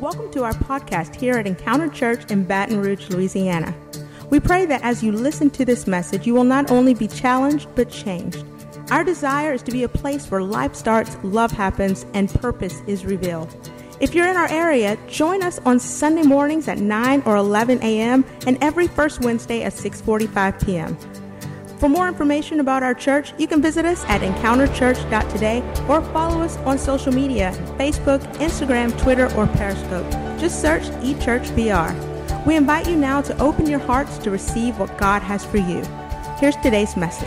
Welcome to our podcast here at Encounter Church in Baton Rouge, Louisiana. We pray that as you listen to this message, you will not only be challenged, but changed. Our desire is to be a place where life starts, love happens, and purpose is revealed. If you're in our area, join us on Sunday mornings at 9 or 11 a.m. and every first Wednesday at 6:45 p.m. For more information about our church, you can visit us at encounterchurch.today or follow us on social media, Facebook, Instagram, Twitter, or Periscope. Just search eChurchVR. We invite you now to open your hearts to receive what God has for you. Here's today's message.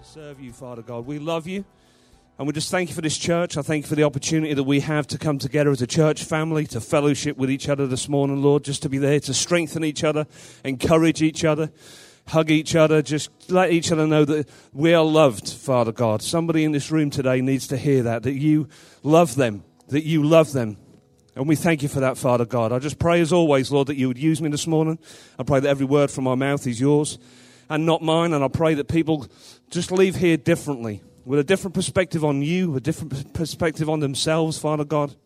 Serve you, Father God. We love you. And we just thank you for this church. I thank you for the opportunity that we have to come together as a church family, to fellowship with each other this morning, Lord, just to be there to strengthen each other, encourage each other, hug each other, just let each other know that we are loved, Father God. Somebody in this room today needs to hear that you love them, And we thank you for that, Father God. I just pray as always, Lord, that you would use me this morning. I pray that every word from my mouth is yours and not mine. And I pray that people just leave here differently, with a different perspective on you, a different perspective on themselves, Father God,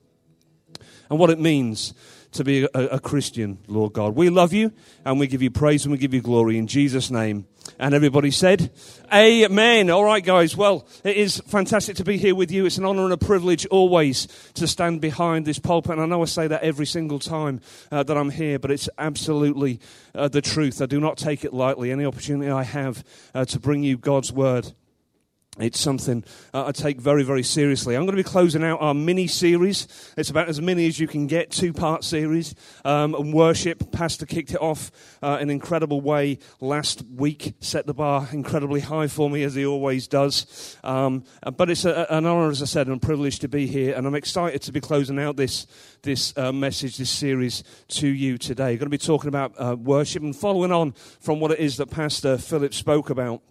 and what it means to be a Christian, Lord God. We love you, and we give you praise, and we give you glory in Jesus' name. And everybody said, amen. All right, guys. Well, it is fantastic to be here with you. It's an honor and a privilege always to stand behind this pulpit. And I know I say that every single time that I'm here, but it's absolutely the truth. I do not take it lightly. Any opportunity I have to bring you God's word, it's something I take very, very seriously. I'm going to be closing out our mini-series. It's about as mini as you can get, two-part series. And worship, Pastor kicked it off an incredible way last week, set the bar incredibly high for me, as he always does. But it's an honor, as I said, and a privilege to be here. And I'm excited to be closing out this message, this series to you today. We're going to be talking about worship and following on from what it is that Pastor Philip spoke about.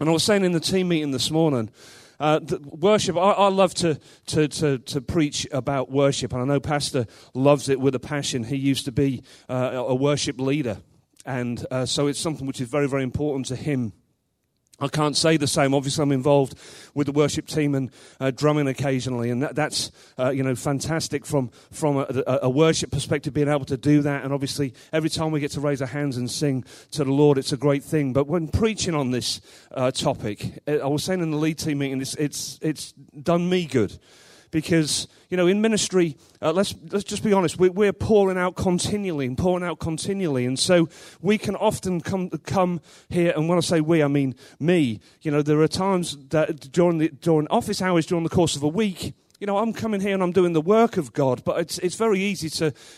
And I was saying in the team meeting this morning, worship, I love to preach about worship. And I know Pastor loves it with a passion. He used to be a worship leader. And so it's something which is very, very important to him. I can't say the same. Obviously, I'm involved with the worship team and drumming occasionally, and that's fantastic from a worship perspective, being able to do that. And obviously, every time we get to raise our hands and sing to the Lord, it's a great thing. But when preaching on this topic, I was saying in the lead team meeting, it's done me good. Because, in ministry, let's just be honest, we're pouring out continually. And so we can often come here, and when I say we, I mean me. There are times that during office hours, during the course of a week, I'm coming here and I'm doing the work of God, but it's very easy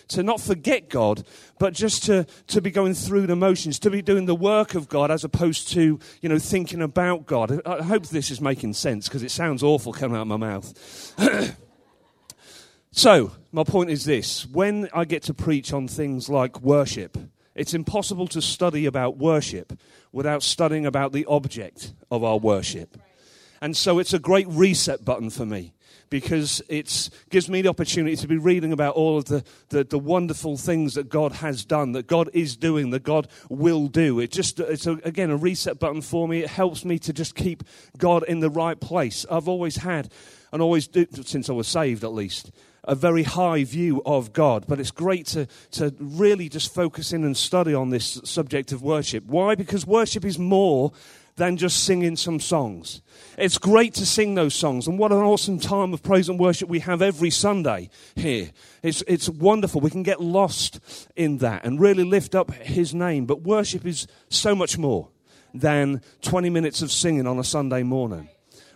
to not forget God, but just to be going through the motions, to be doing the work of God as opposed to, thinking about God. I hope this is making sense because it sounds awful coming out of my mouth. So, my point is this. When I get to preach on things like worship, it's impossible to study about worship without studying about the object of our worship. And so it's a great reset button for me, because it gives me the opportunity to be reading about all of the wonderful things that God has done, that God is doing, that God will do. It's a reset button for me. It helps me to just keep God in the right place. I've always had, and always do, since I was saved at least, a very high view of God. But it's great to really just focus in and study on this subject of worship. Why? Because worship is more than just singing some songs. It's great to sing those songs, and what an awesome time of praise and worship we have every Sunday here. It's wonderful. We can get lost in that and really lift up his name. But worship is so much more than 20 minutes of singing on a Sunday morning.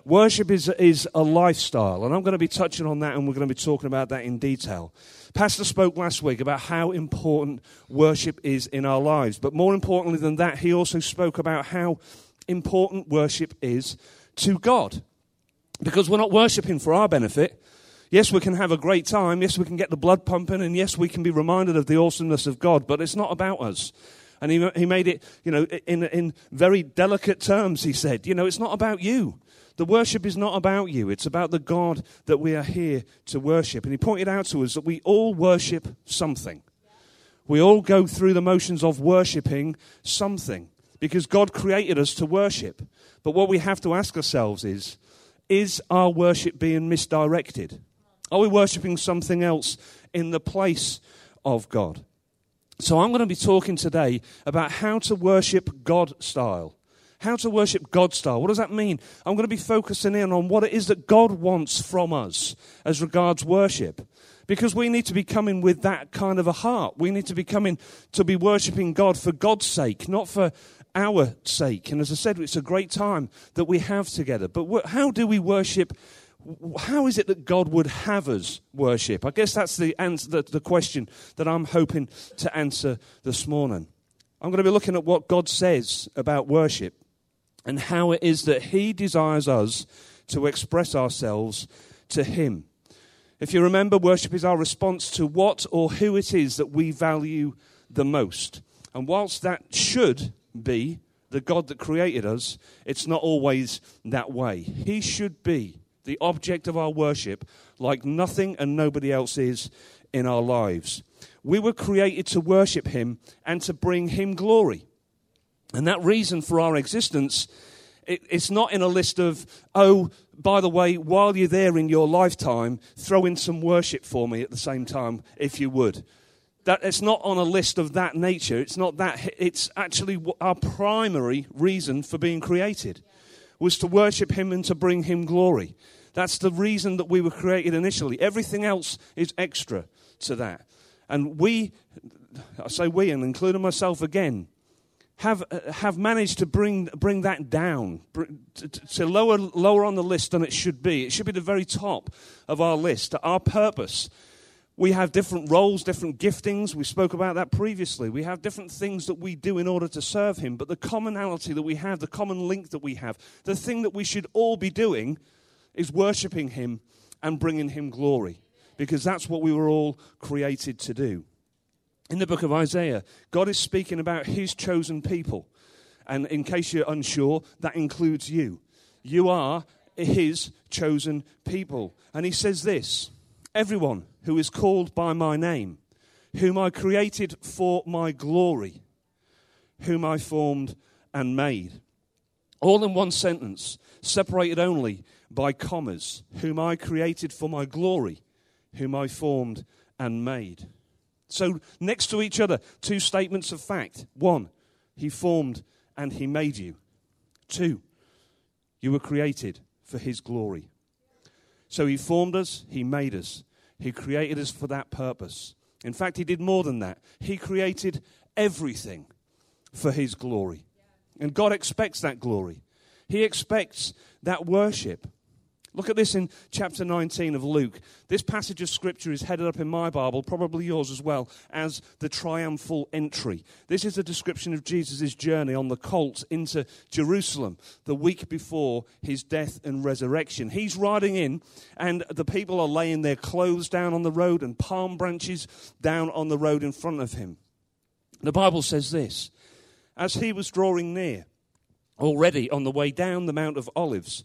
Worship is a lifestyle, and I'm going to be touching on that, and we're going to be talking about that in detail. Pastor spoke last week about how important worship is in our lives, but more importantly than that, he also spoke about how important worship is to God, because we're not worshiping for our benefit. Yes, we can have a great time. Yes, we can get the blood pumping, and yes, we can be reminded of the awesomeness of God, but it's not about us. And he made it, in very delicate terms, he said, it's not about you. The worship is not about you. It's about the God that we are here to worship. And he pointed out to us that we all worship something. We all go through the motions of worshiping something, because God created us to worship. But what we have to ask ourselves is, Is our worship being misdirected? Are we worshiping something else in the place of God? So I'm going to be talking today about how to worship God style. How to worship God style. What does that mean? I'm going to be focusing in on what it is that God wants from us as regards worship. Because we need to be coming with that kind of a heart. We need to be coming to be worshiping God for God's sake, not for our sake. And as I said, it's a great time that we have together. But how do we worship? How is it that God would have us worship? I guess that's the answer, the question that I'm hoping to answer this morning. I'm going to be looking at what God says about worship and how it is that he desires us to express ourselves to him. If you remember, worship is our response to what or who it is that we value the most. And whilst that should be the God that created us, it's not always that way. He should be the object of our worship like nothing and nobody else is in our lives. We were created to worship him and to bring him glory. And that reason for our existence, it's not in a list of, oh, by the way, while you're there in your lifetime, throw in some worship for me at the same time, if you would. That it's not on a list of that nature. It's not that. It's actually our primary reason for being created was to worship him and to bring him glory. That's the reason that we were created initially. Everything else is extra to that. And we, I say we, and including myself again, have managed to bring that down, to lower on the list than it should be. It should be the very top of our list, our purpose. We have different roles, different giftings. We spoke about that previously. We have different things that we do in order to serve him. But the commonality that we have, the common link that we have, the thing that we should all be doing is worshiping him and bringing him glory. Because that's what we were all created to do. In the book of Isaiah, God is speaking about his chosen people. And in case you're unsure, that includes you. You are his chosen people. And he says this, everyone who is called by my name, whom I created for my glory, whom I formed and made. All in one sentence, separated only by commas, whom I created for my glory, whom I formed and made. So next to each other, two statements of fact. One, he formed and he made you. Two, you were created for his glory. So he formed us, he made us. He created us for that purpose. In fact, he did more than that. He created everything for his glory. And God expects that glory. He expects that worship. Look at this in chapter 19 of Luke. This passage of Scripture is headed up in my Bible, probably yours as well, as the triumphal entry. This is a description of Jesus' journey on the colt into Jerusalem the week before his death and resurrection. He's riding in, and the people are laying their clothes down on the road and palm branches down on the road in front of him. The Bible says this, as he was drawing near, already on the way down the Mount of Olives,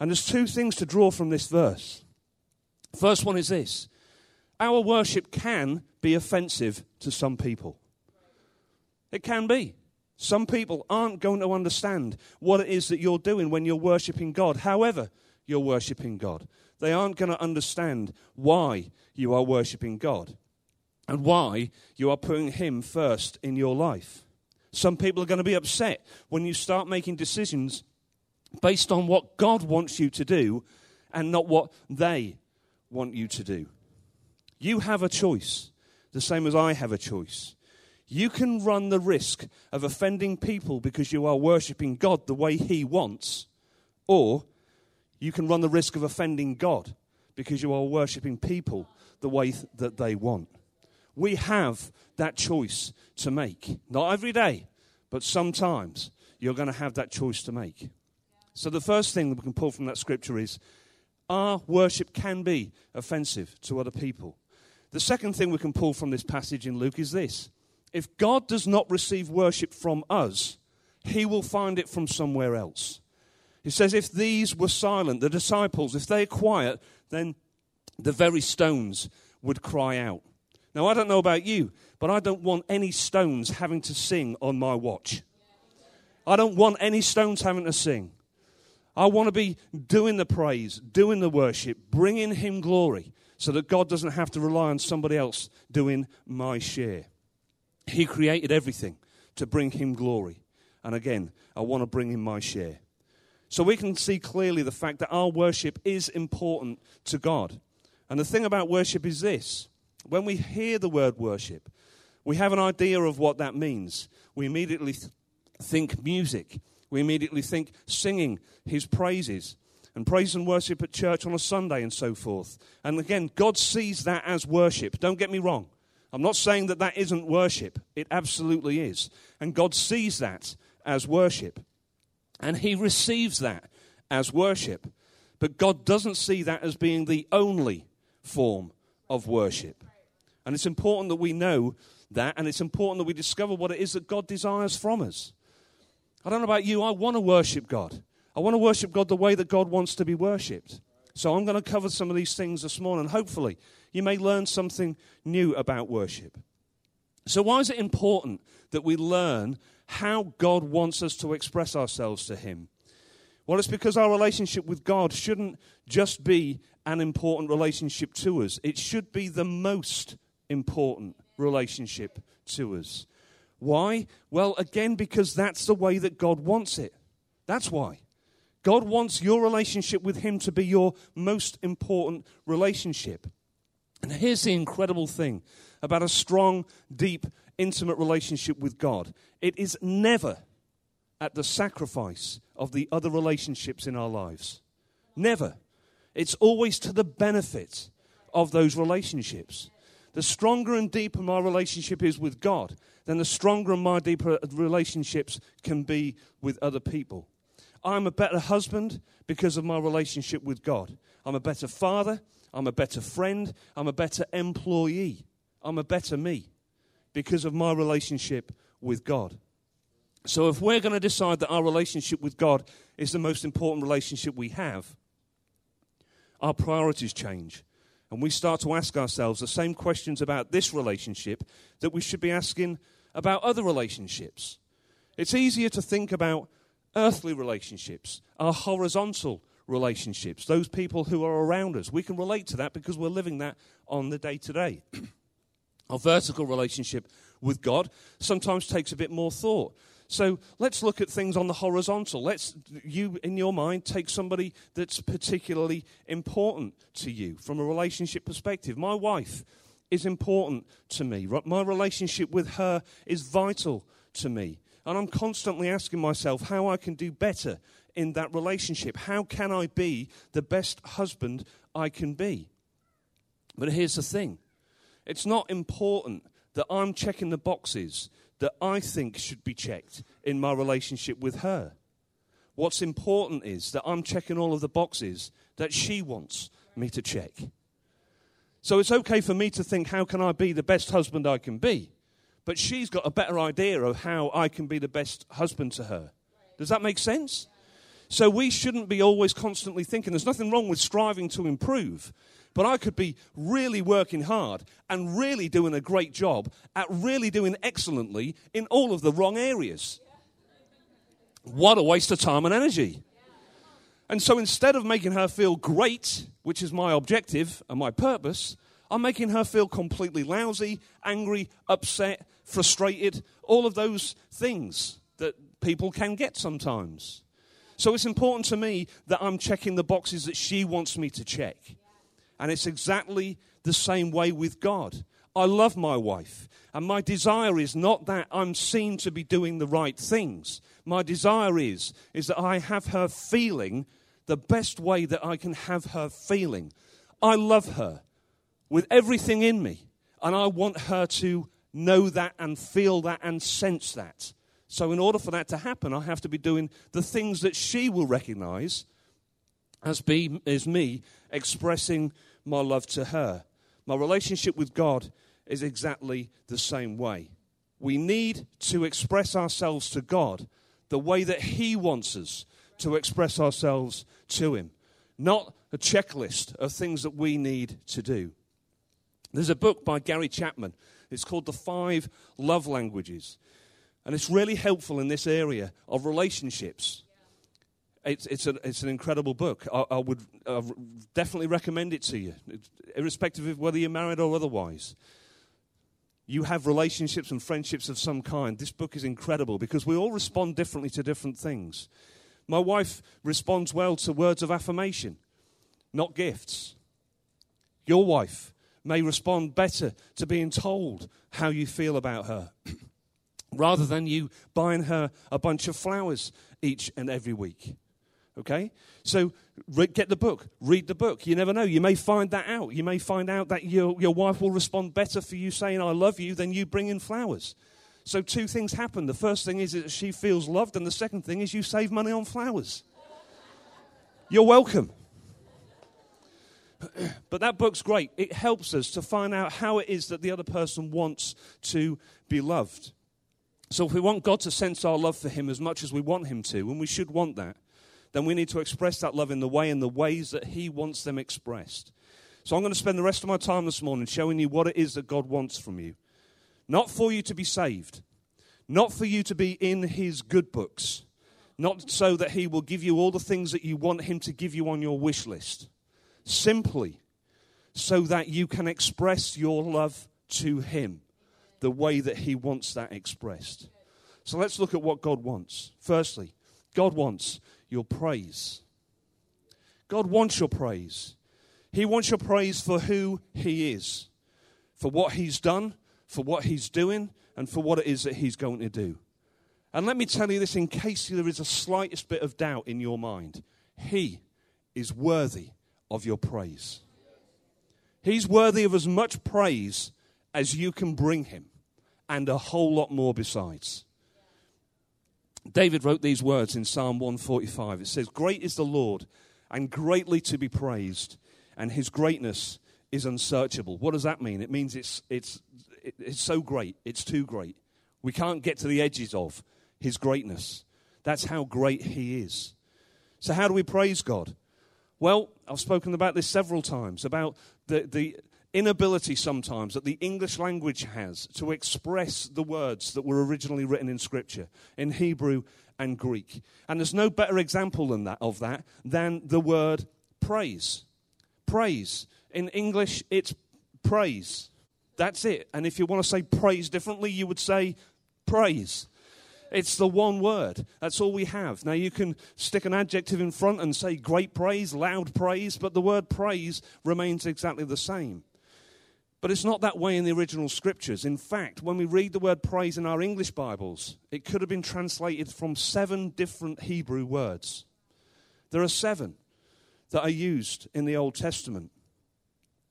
And there's two things to draw from this verse. First one is this. Our worship can be offensive to some people. It can be. Some people aren't going to understand what it is that you're doing when you're worshiping God. However, you're worshiping God. They aren't going to understand why you are worshiping God and why you are putting him first in your life. Some people are going to be upset when you start making decisions based on what God wants you to do and not what they want you to do. You have a choice, the same as I have a choice. You can run the risk of offending people because you are worshiping God the way he wants, or you can run the risk of offending God because you are worshiping people the way that they want. We have that choice to make. Not every day, but sometimes you're going to have that choice to make. So the first thing that we can pull from that scripture is our worship can be offensive to other people. The second thing we can pull from this passage in Luke is this. If God does not receive worship from us, he will find it from somewhere else. He says, if these were silent, the disciples, if they are quiet, then the very stones would cry out. Now, I don't know about you, but I don't want any stones having to sing on my watch. I don't want any stones having to sing. I want to be doing the praise, doing the worship, bringing him glory, so that God doesn't have to rely on somebody else doing my share. He created everything to bring him glory. And again, I want to bring him my share. So we can see clearly the fact that our worship is important to God. And the thing about worship is this. When we hear the word worship, we have an idea of what that means. We immediately think music. We immediately think singing his praises and praise and worship at church on a Sunday and so forth. And again, God sees that as worship. Don't get me wrong. I'm not saying that that isn't worship. It absolutely is. And God sees that as worship. And he receives that as worship. But God doesn't see that as being the only form of worship. And it's important that we know that, and it's important that we discover what it is that God desires from us. I don't know about you, I want to worship God. I want to worship God the way that God wants to be worshipped. So I'm going to cover some of these things this morning. Hopefully, you may learn something new about worship. So why is it important that we learn how God wants us to express ourselves to him? Well, it's because our relationship with God shouldn't just be an important relationship to us. It should be the most important relationship to us. Why? Well, again, because that's the way that God wants it. That's why. God wants your relationship with him to be your most important relationship. And here's the incredible thing about a strong, deep, intimate relationship with God. It is never at the sacrifice of the other relationships in our lives. Never. It's always to the benefit of those relationships. The stronger and deeper my relationship is with God, then the stronger and my deeper relationships can be with other people. I'm a better husband because of my relationship with God. I'm a better father. I'm a better friend. I'm a better employee. I'm a better me because of my relationship with God. So if we're going to decide that our relationship with God is the most important relationship we have, our priorities change. And we start to ask ourselves the same questions about this relationship that we should be asking about other relationships. It's easier to think about earthly relationships, our horizontal relationships, those people who are around us. We can relate to that because we're living that on the day-to-day. Our vertical relationship with God sometimes takes a bit more thought. So let's look at things on the horizontal. You, in your mind, take somebody that's particularly important to you from a relationship perspective. My wife is important to me. My relationship with her is vital to me. And I'm constantly asking myself how I can do better in that relationship. How can I be the best husband I can be? But here's the thing. It's not important that I'm checking the boxes that I think should be checked in my relationship with her. What's important is that I'm checking all of the boxes that she wants me to check. So it's okay for me to think, how can I be the best husband I can be? But she's got a better idea of how I can be the best husband to her. Does that make sense? So we shouldn't be always constantly thinking. There's nothing wrong with striving to improve. But I could be really working hard and really doing a great job at really doing excellently in all of the wrong areas. What a waste of time and energy. And so instead of making her feel great, which is my objective and my purpose, I'm making her feel completely lousy, angry, upset, frustrated, all of those things that people can get sometimes. So it's important to me that I'm checking the boxes that she wants me to check. And it's exactly the same way with God. I love my wife, and my desire is not that I'm seen to be doing the right things. My desire is that I have her feeling the best way that I can have her feeling. I love her with everything in me, and I want her to know that and feel that and sense that. So in order for that to happen, I have to be doing the things that she will recognize is me expressing my love to her. My relationship with God is exactly the same way. We need to express ourselves to God the way that He wants us to express ourselves to Him, not a checklist of things that we need to do. There's a book by Gary Chapman. It's called The Five Love Languages, and it's really helpful in this area of relationships. It's an incredible book. I would definitely recommend it to you, irrespective of whether you're married or otherwise. You have relationships and friendships of some kind. This book is incredible because we all respond differently to different things. My wife responds well to words of affirmation, not gifts. Your wife may respond better to being told how you feel about her rather than you buying her a bunch of flowers each and every week. Okay? So get the book. Read the book. You never know. You may find that out. You may find out that your wife will respond better for you saying, I love you, than you bringing flowers. So two things happen. The first thing is that she feels loved, and the second thing is you save money on flowers. You're welcome. But that book's great. It helps us to find out how it is that the other person wants to be loved. So if we want God to sense our love for Him as much as we want Him to, and we should want that, then we need to express that love in the way and the ways that He wants them expressed. So I'm going to spend the rest of my time this morning showing you what it is that God wants from you. Not for you to be saved. Not for you to be in His good books. Not so that He will give you all the things that you want Him to give you on your wish list. Simply so that you can express your love to Him the way that He wants that expressed. So let's look at what God wants. Firstly, God wants your praise. God wants your praise. He wants your praise for who He is, for what He's done, for what He's doing, and for what it is that He's going to do. And let me tell you this in case there is the slightest bit of doubt in your mind. He is worthy of your praise. He's worthy of as much praise as you can bring Him, and a whole lot more besides. David wrote these words in Psalm 145. It says, great is the Lord and greatly to be praised, and His greatness is unsearchable. What does that mean? It means it's so great, it's too great. We can't get to the edges of His greatness. That's how great He is. So how do we praise God? Well, I've spoken about this several times, about the inability sometimes that the English language has to express the words that were originally written in Scripture, in Hebrew and Greek. And there's no better example of that than the word praise. Praise. In English, it's praise. That's it. And if you want to say praise differently, you would say praise. It's the one word. That's all we have. Now, you can stick an adjective in front and say great praise, loud praise, but the word praise remains exactly the same. But it's not that way in the original Scriptures. In fact, when we read the word praise in our English Bibles, it could have been translated from 7 different Hebrew words. There are 7 that are used in the Old Testament.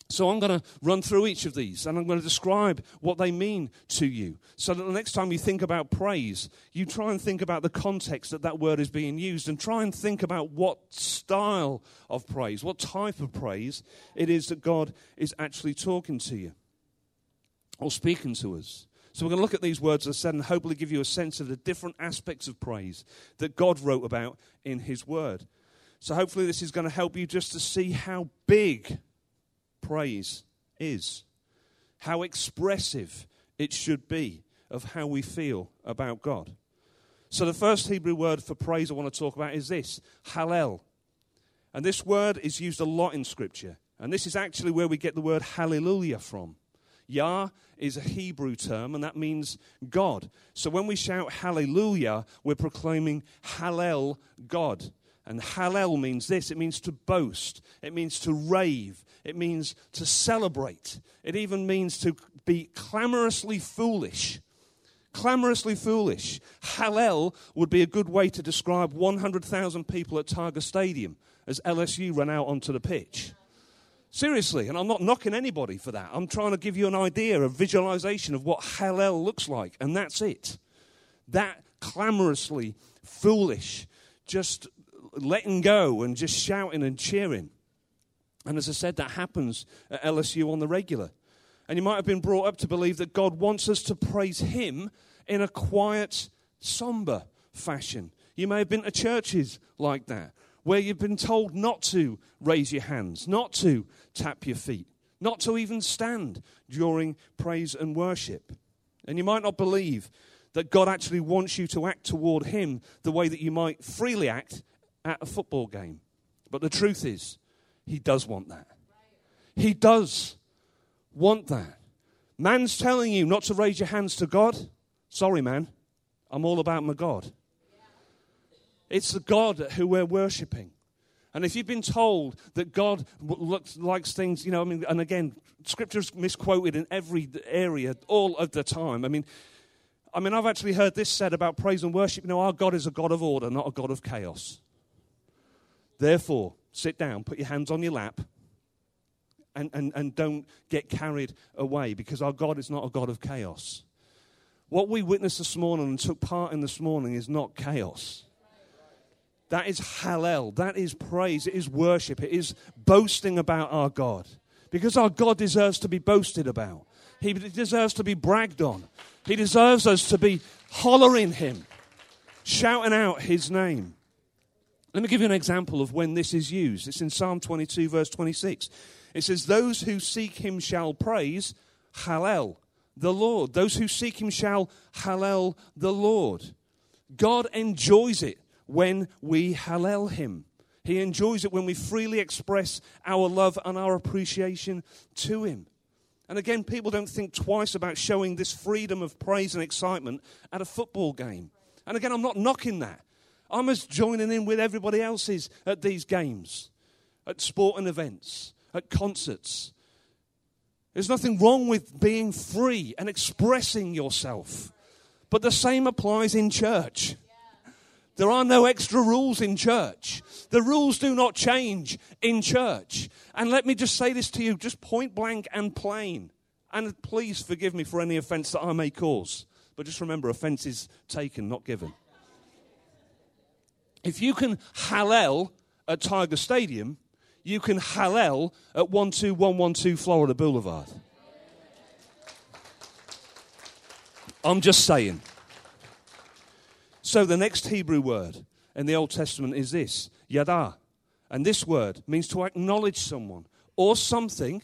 So I'm going to run through each of these, and I'm going to describe what they mean to you, so that the next time you think about praise, you try and think about the context that that word is being used, and try and think about what style of praise, what type of praise it is that God is actually talking to you or speaking to us. So we're going to look at these words, as I said, and hopefully give you a sense of the different aspects of praise that God wrote about in His Word. So hopefully this is going to help you just to see how big praise is, how expressive it should be of how we feel about God. So the first Hebrew word for praise I want to talk about is this, hallel. And this word is used a lot in Scripture. And this is actually where we get the word hallelujah from. Yah is a Hebrew term, and that means God. So when we shout hallelujah, we're proclaiming hallel God. And hallel means this. It means to boast. It means to rave. It means to celebrate. It even means to be clamorously foolish. Clamorously foolish. Hallel would be a good way to describe 100,000 people at Tiger Stadium as LSU ran out onto the pitch. Seriously, and I'm not knocking anybody for that. I'm trying to give you an idea, a visualization of what hallel looks like, and that's it. That clamorously foolish, just letting go and just shouting and cheering. And as I said, that happens at LSU on the regular. And you might have been brought up to believe that God wants us to praise him in a quiet, somber fashion. You may have been to churches like that, where you've been told not to raise your hands, not to tap your feet, not to even stand during praise and worship. And you might not believe that God actually wants you to act toward him the way that you might freely act at a football game. But the truth is, he does want that. He does want that. Man's telling you not to raise your hands to God. Sorry, man. I'm all about my God. It's the God who we're worshiping. And if you've been told that God likes things, you know, I mean, and again, Scripture's misquoted in every area all of the time. I mean, I've actually heard this said about praise and worship. You know, our God is a God of order, not a God of chaos. Therefore, sit down, put your hands on your lap, and don't get carried away, because our God is not a God of chaos. What we witnessed this morning and took part in this morning is not chaos. That is Hallel. That is praise. It is worship. It is boasting about our God. Because our God deserves to be boasted about. He deserves to be bragged on. He deserves us to be hollering him, shouting out his name. Let me give you an example of when this is used. It's in Psalm 22, verse 26. It says, those who seek him shall praise Hallel, the Lord. Those who seek him shall Hallel, the Lord. God enjoys it when we Hallel him. He enjoys it when we freely express our love and our appreciation to him. And again, people don't think twice about showing this freedom of praise and excitement at a football game. And again, I'm not knocking that. I'm just joining in with everybody else's at these games, at sporting events, at concerts. There's nothing wrong with being free and expressing yourself. But the same applies in church. There are no extra rules in church. The rules do not change in church. And let me just say this to you, just point blank and plain. And please forgive me for any offense that I may cause. But just remember, offense is taken, not given. If you can Hallel at Tiger Stadium, you can Hallel at 12112 Florida Boulevard. I'm just saying. So the next Hebrew word in the Old Testament is this, yada. And this word means to acknowledge someone or something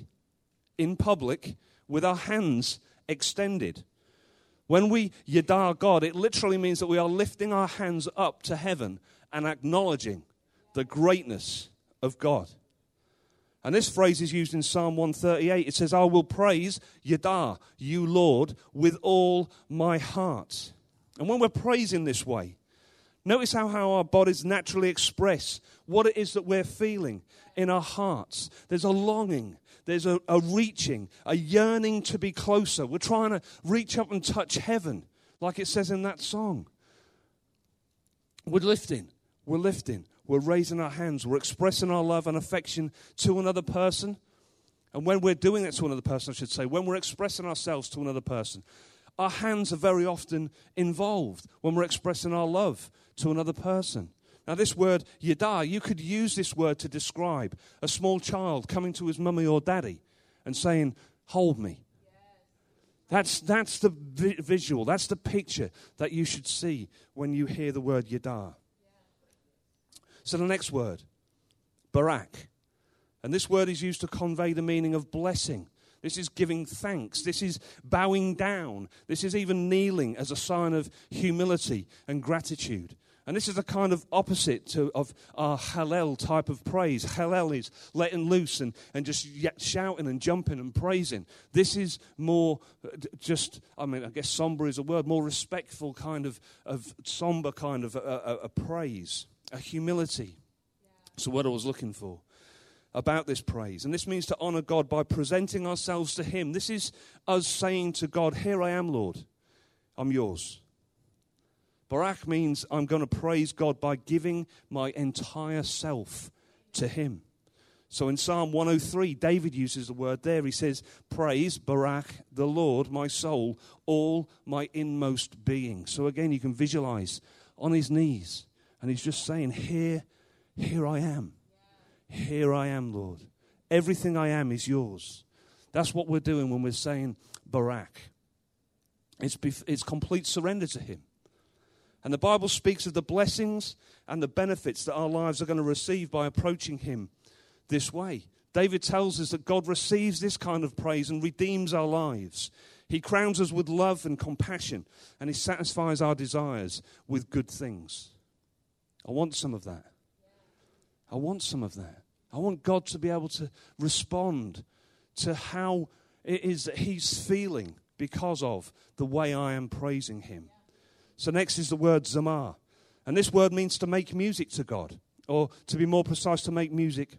in public with our hands extended. When we yada God, it literally means that we are lifting our hands up to heaven and acknowledging the greatness of God. And this phrase is used in Psalm 138. It says, I will praise yada, you Lord, with all my heart. And when we're praising this way, notice how our bodies naturally express what it is that we're feeling in our hearts. There's a longing, there's a reaching, a yearning to be closer. We're trying to reach up and touch heaven, like it says in that song. We're lifting, we're raising our hands, we're expressing our love and affection to another person. And when we're doing that to another person, I should say, when we're expressing ourselves to another person, our hands are very often involved when we're expressing our love to another person. Now, this word, yada, you could use this word to describe a small child coming to his mummy or daddy and saying, hold me. That's the visual, that's the picture that you should see when you hear the word yada. So the next word, barak. And this word is used to convey the meaning of blessing. This is giving thanks. This is bowing down. This is even kneeling as a sign of humility and gratitude. And this is the kind of opposite of our Hallel type of praise. Hallel is letting loose and just shouting and jumping and praising. This is more just, I guess somber is a word, more respectful kind of somber kind of a praise, a humility. It's the word I was looking for about this praise. And this means to honor God by presenting ourselves to him. This is us saying to God, here I am, Lord, I'm yours. Barak means I'm going to praise God by giving my entire self to him. So in Psalm 103, David uses the word there. He says, praise, Barak, the Lord, my soul, all my inmost being. So again, you can visualize on his knees. And he's just saying, here Here I am. Here I am, Lord. Everything I am is yours. That's what we're doing when we're saying Barak. It's complete surrender to him. And the Bible speaks of the blessings and the benefits that our lives are going to receive by approaching him this way. David tells us that God receives this kind of praise and redeems our lives. He crowns us with love and compassion, and he satisfies our desires with good things. I want some of that. I want some of that. I want God to be able to respond to how it is that he's feeling because of the way I am praising him. So next is the word zamar. And this word means to make music to God, or to be more precise, to make music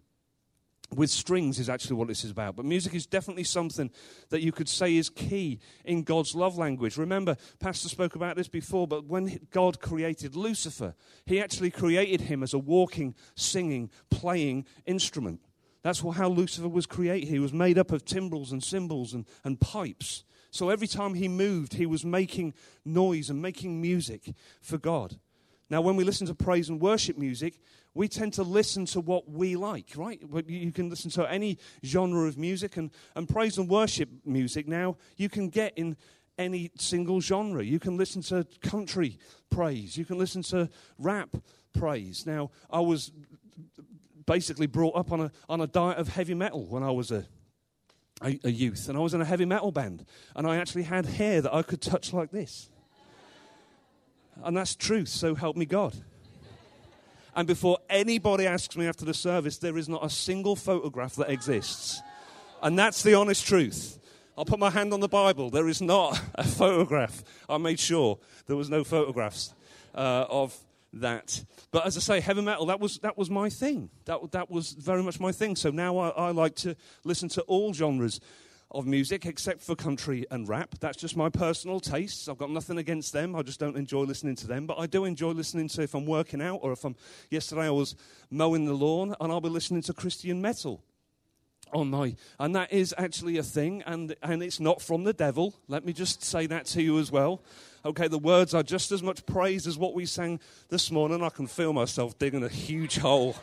with strings is actually what this is about. But music is definitely something that you could say is key in God's love language. Remember, Pastor spoke about this before, but when God created Lucifer, he actually created him as a walking, singing, playing instrument. That's how Lucifer was created. He was made up of timbrels and cymbals and pipes. So every time he moved, he was making noise and making music for God. Now, when we listen to praise and worship music, we tend to listen to what we like, right? You can listen to any genre of music, and praise and worship music now you can get in any single genre. You can listen to country praise. You can listen to rap praise. Now, I was basically brought up on a diet of heavy metal when I was a youth, and I was in a heavy metal band, and I actually had hair that I could touch like this. And that's truth, so help me God. And before anybody asks me after the service, there is not a single photograph that exists. And that's the honest truth. I'll put my hand on the Bible. There is not a photograph. I made sure there was no photographs of that. But as I say, heavy metal, that was my thing. That was very much my thing. So now I like to listen to all genres of music, except for country and rap. That's just my personal tastes. I've got nothing against them. I just don't enjoy listening to them. But I do enjoy listening to, if I'm working out, or if I'm, yesterday I was mowing the lawn, and I'll be listening to Christian metal on my, and that is actually a thing, and it's not from the devil. Let me just say that to you as well. Okay, the words are just as much praise as what we sang this morning. I can feel myself digging a huge hole.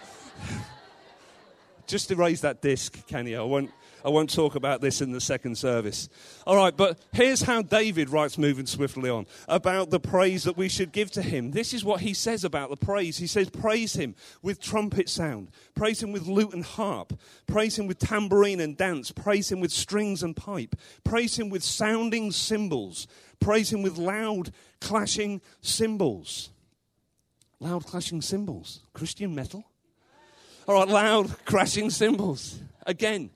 Just erase that disc, can you? I won't talk about this in the second service. All right, but here's how David writes, moving swiftly on, about the praise that we should give to him. This is what he says about the praise. He says, praise him with trumpet sound. Praise him with lute and harp. Praise him with tambourine and dance. Praise him with strings and pipe. Praise him with sounding cymbals. Praise him with loud clashing cymbals. Loud clashing cymbals. Christian metal? All right, loud crashing cymbals. Again.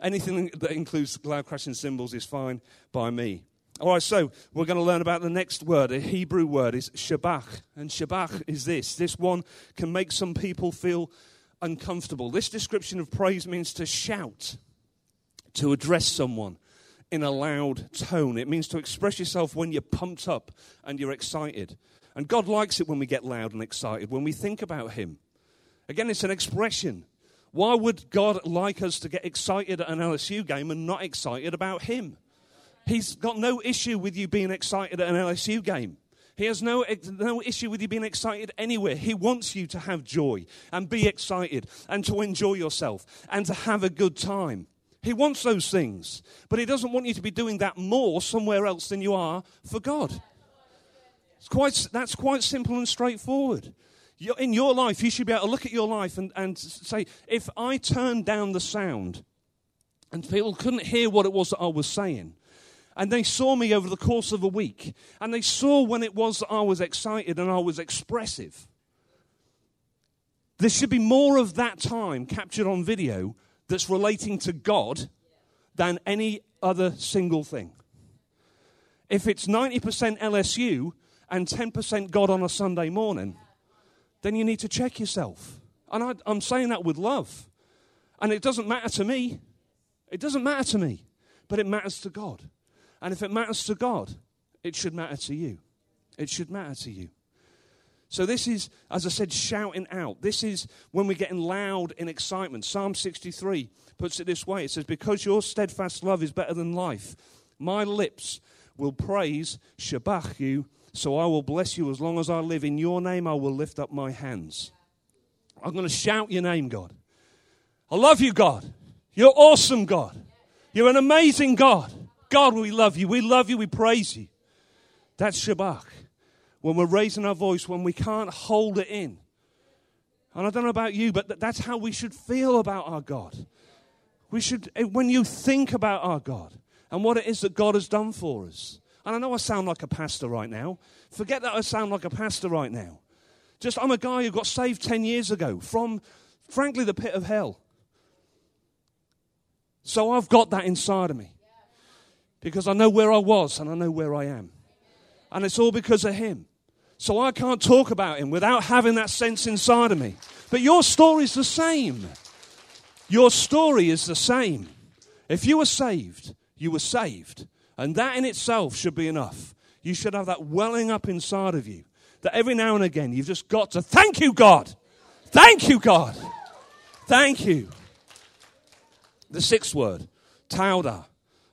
Anything that includes loud crashing cymbals is fine by me. All right, so we're going to learn about the next word. A Hebrew word is shabach. And shabach is this. This one can make some people feel uncomfortable. This description of praise means to shout, to address someone in a loud tone. It means to express yourself when you're pumped up and you're excited. And God likes it when we get loud and excited, when we think about him. Again, it's an expression. Why would God like us to get excited at an LSU game and not excited about him? He's got no issue with you being excited at an LSU game. He has no issue with you being excited anywhere. He wants you to have joy and be excited and to enjoy yourself and to have a good time. He wants those things, but he doesn't want you to be doing that more somewhere else than you are for God. That's quite simple and straightforward. In your life, you should be able to look at your life and say, if I turned down the sound and people couldn't hear what it was that I was saying, and they saw me over the course of a week, and they saw when it was that I was excited and I was expressive, there should be more of that time captured on video that's relating to God than any other single thing. If it's 90% LSU and 10% God on a Sunday morning, then you need to check yourself. And I'm saying that with love. And it doesn't matter to me. It doesn't matter to me. But it matters to God. And if it matters to God, it should matter to you. It should matter to you. So this is, as I said, shouting out. This is when we're getting loud in excitement. Psalm 63 puts it this way. It says, because your steadfast love is better than life, my lips will praise, shabach you, so I will bless you as long as I live. In your name I will lift up my hands. I'm going to shout your name, God. I love you, God. You're awesome, God. You're an amazing God. God, we love you. We love you. We praise you. That's Shabbat. When we're raising our voice, when we can't hold it in. And I don't know about you, but that's how we should feel about our God. We should, when you think about our God and what it is that God has done for us. And I know I sound like a pastor right now. Forget that I sound like a pastor right now. Just, I'm a guy who got saved 10 years ago from, frankly, the pit of hell. So I've got that inside of me. Because I know where I was and I know where I am. And it's all because of him. So I can't talk about him without having that sense inside of me. But your story's the same. Your story is the same. If you were saved, you were saved. And that in itself should be enough. You should have that welling up inside of you. That every now and again you've just got to, thank you, God. Thank you, God. Thank you. The sixth word, tauda.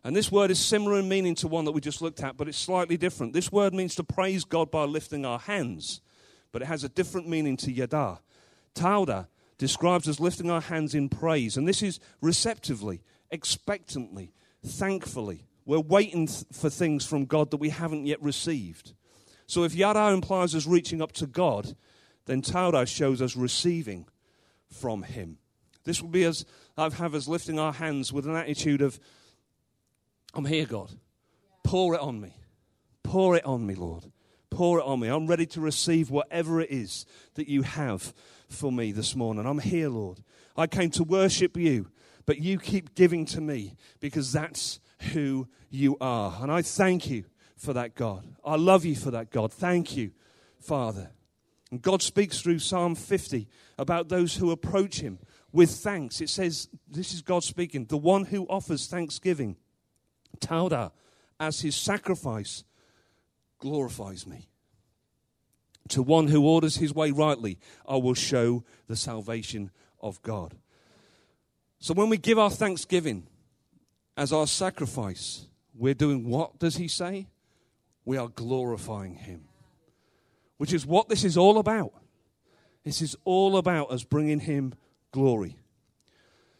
And this word is similar in meaning to one that we just looked at, but it's slightly different. This word means to praise God by lifting our hands, but it has a different meaning to yada. Tauda describes as lifting our hands in praise, and this is receptively, expectantly, thankfully. We're waiting for things from God that we haven't yet received. So if yada implies us reaching up to God, then tauda shows us receiving from him. This will be as I've have us lifting our hands with an attitude of, I'm here, God. Pour it on me. Pour it on me, Lord. Pour it on me. I'm ready to receive whatever it is that you have for me this morning. I'm here, Lord. I came to worship you, but you keep giving to me because that's who you are. And I thank you for that, God. I love you for that, God. Thank you, Father. And God speaks through Psalm 50 about those who approach him with thanks. It says, this is God speaking, the one who offers thanksgiving, tauda, as his sacrifice, glorifies me. To one who orders his way rightly, I will show the salvation of God. So when we give our thanksgiving as our sacrifice, we're doing what, does he say? We are glorifying him. Which is what this is all about. This is all about us bringing him glory.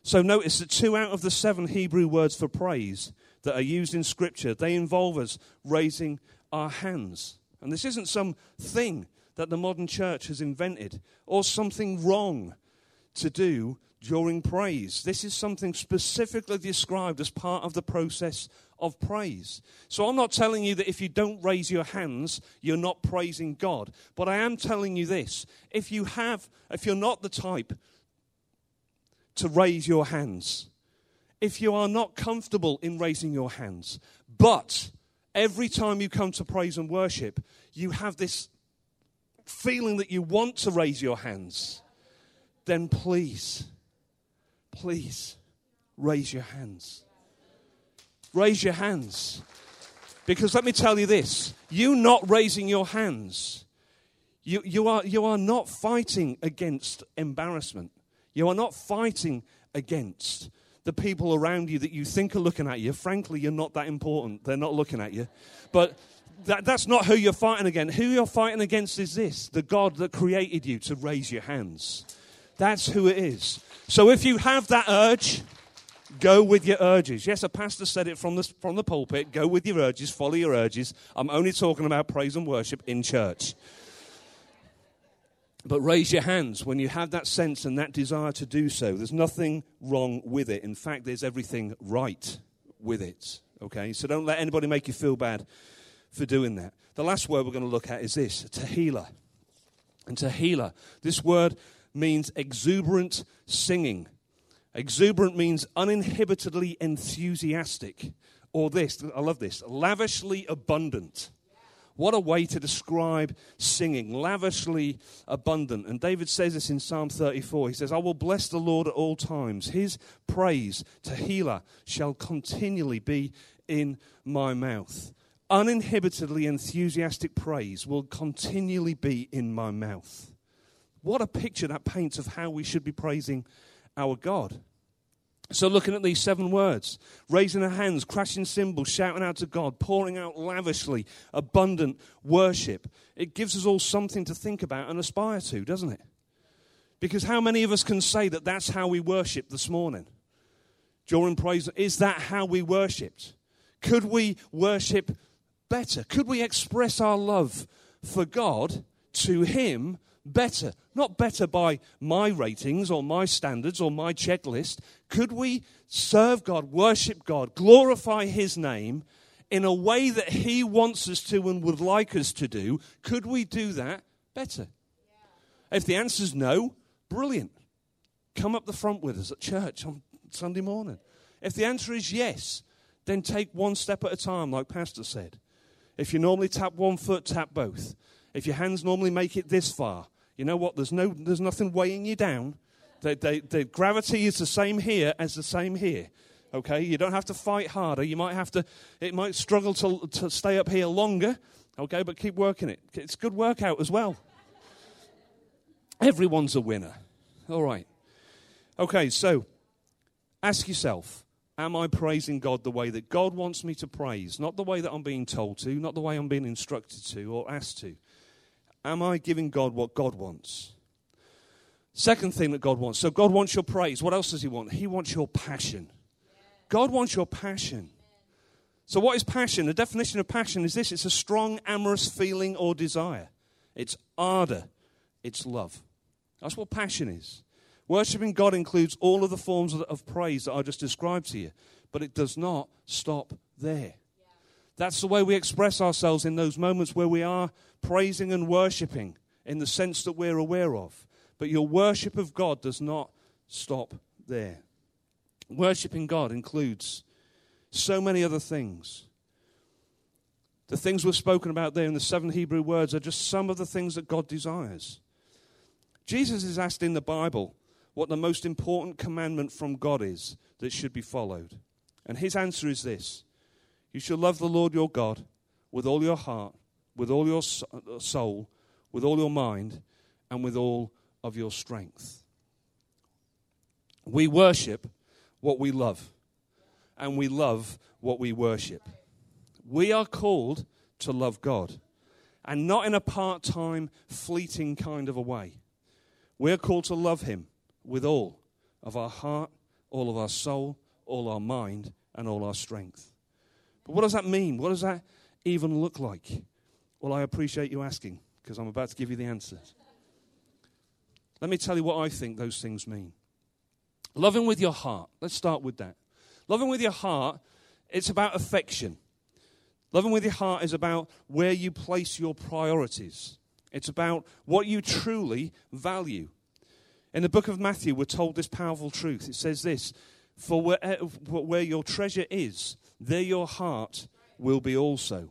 So notice that 2 out of the 7 Hebrew words for praise that are used in Scripture, they involve us raising our hands. And this isn't some thing that the modern church has invented or something wrong to do during praise. This is something specifically described as part of the process of praise. So I'm not telling you that if you don't raise your hands, you're not praising God. But I am telling you this. If you're not the type to raise your hands, if you are not comfortable in raising your hands, but every time you come to praise and worship, you have this feeling that you want to raise your hands, then please, please raise your hands. Raise your hands. Because let me tell you this, you not raising your hands, you are not fighting against embarrassment. You are not fighting against the people around you that you think are looking at you. Frankly, you're not that important. They're not looking at you. But that's not who you're fighting against. Who you're fighting against is this, the God that created you to raise your hands. That's who it is. So if you have that urge, go with your urges. Yes, a pastor said it from the pulpit. Go with your urges. Follow your urges. I'm only talking about praise and worship in church. But raise your hands when you have that sense and that desire to do so. There's nothing wrong with it. In fact, there's everything right with it. Okay, so don't let anybody make you feel bad for doing that. The last word we're going to look at is this, tehillah. And tehillah, this word means exuberant singing. Exuberant means uninhibitedly enthusiastic. Or this, I love this, lavishly abundant. What a way to describe singing, lavishly abundant. And David says this in Psalm 34. He says, I will bless the Lord at all times. His praise, tehillah, shall continually be in my mouth. Uninhibitedly enthusiastic praise will continually be in my mouth. What a picture that paints of how we should be praising our God. So looking at these 7 words, raising our hands, crashing cymbals, shouting out to God, pouring out lavishly, abundant worship. It gives us all something to think about and aspire to, doesn't it? Because how many of us can say that that's how we worship this morning? During praise, is that how we worshipped? Could we worship better? Could we express our love for God to Him better? Not better by my ratings or my standards or my checklist. Could we serve God, worship God, glorify His name in a way that He wants us to and would like us to do? Could we do that better? Yeah. If the answer's no, brilliant. Come up the front with us at church on Sunday morning. If the answer is yes, then take one step at a time, like Pastor said. If you normally tap one foot, tap both. If your hands normally make it this far, you know what? There's nothing weighing you down. The gravity is the same here as the same here. Okay, you don't have to fight harder. You might have to. It might struggle to stay up here longer. Okay, but keep working it. It's good workout as well. Everyone's a winner. All right. Okay, so. Ask yourself, am I praising God the way that God wants me to praise? Not the way that I'm being told to, not the way I'm being instructed to or asked to. Am I giving God what God wants? Second thing that God wants. So God wants your praise. What else does He want? He wants your passion. God wants your passion. So what is passion? The definition of passion is this. It's a strong, amorous feeling or desire. It's ardor. It's love. That's what passion is. Worshipping God includes all of the forms of praise that I just described to you, but it does not stop there. Yeah. That's the way we express ourselves in those moments where we are praising and worshipping in the sense that we're aware of. But your worship of God does not stop there. Worshipping God includes so many other things. The things we've spoken about there in the 7 Hebrew words are just some of the things that God desires. Jesus is asked in the Bible what the most important commandment from God is that should be followed. And His answer is this: you shall love the Lord your God with all your heart, with all your soul, with all your mind, and with all of your strength. We worship what we love, and we love what we worship. We are called to love God, and not in a part-time, fleeting kind of a way. We're called to love Him with all of our heart, all of our soul, all our mind, and all our strength. But what does that mean? What does that even look like? Well, I appreciate you asking, because I'm about to give you the answers. Let me tell you what I think those things mean. Loving with your heart. Let's start with that. Loving with your heart, it's about affection. Loving with your heart is about where you place your priorities. It's about what you truly value. In the book of Matthew, we're told this powerful truth. It says this: for where your treasure is, there your heart will be also.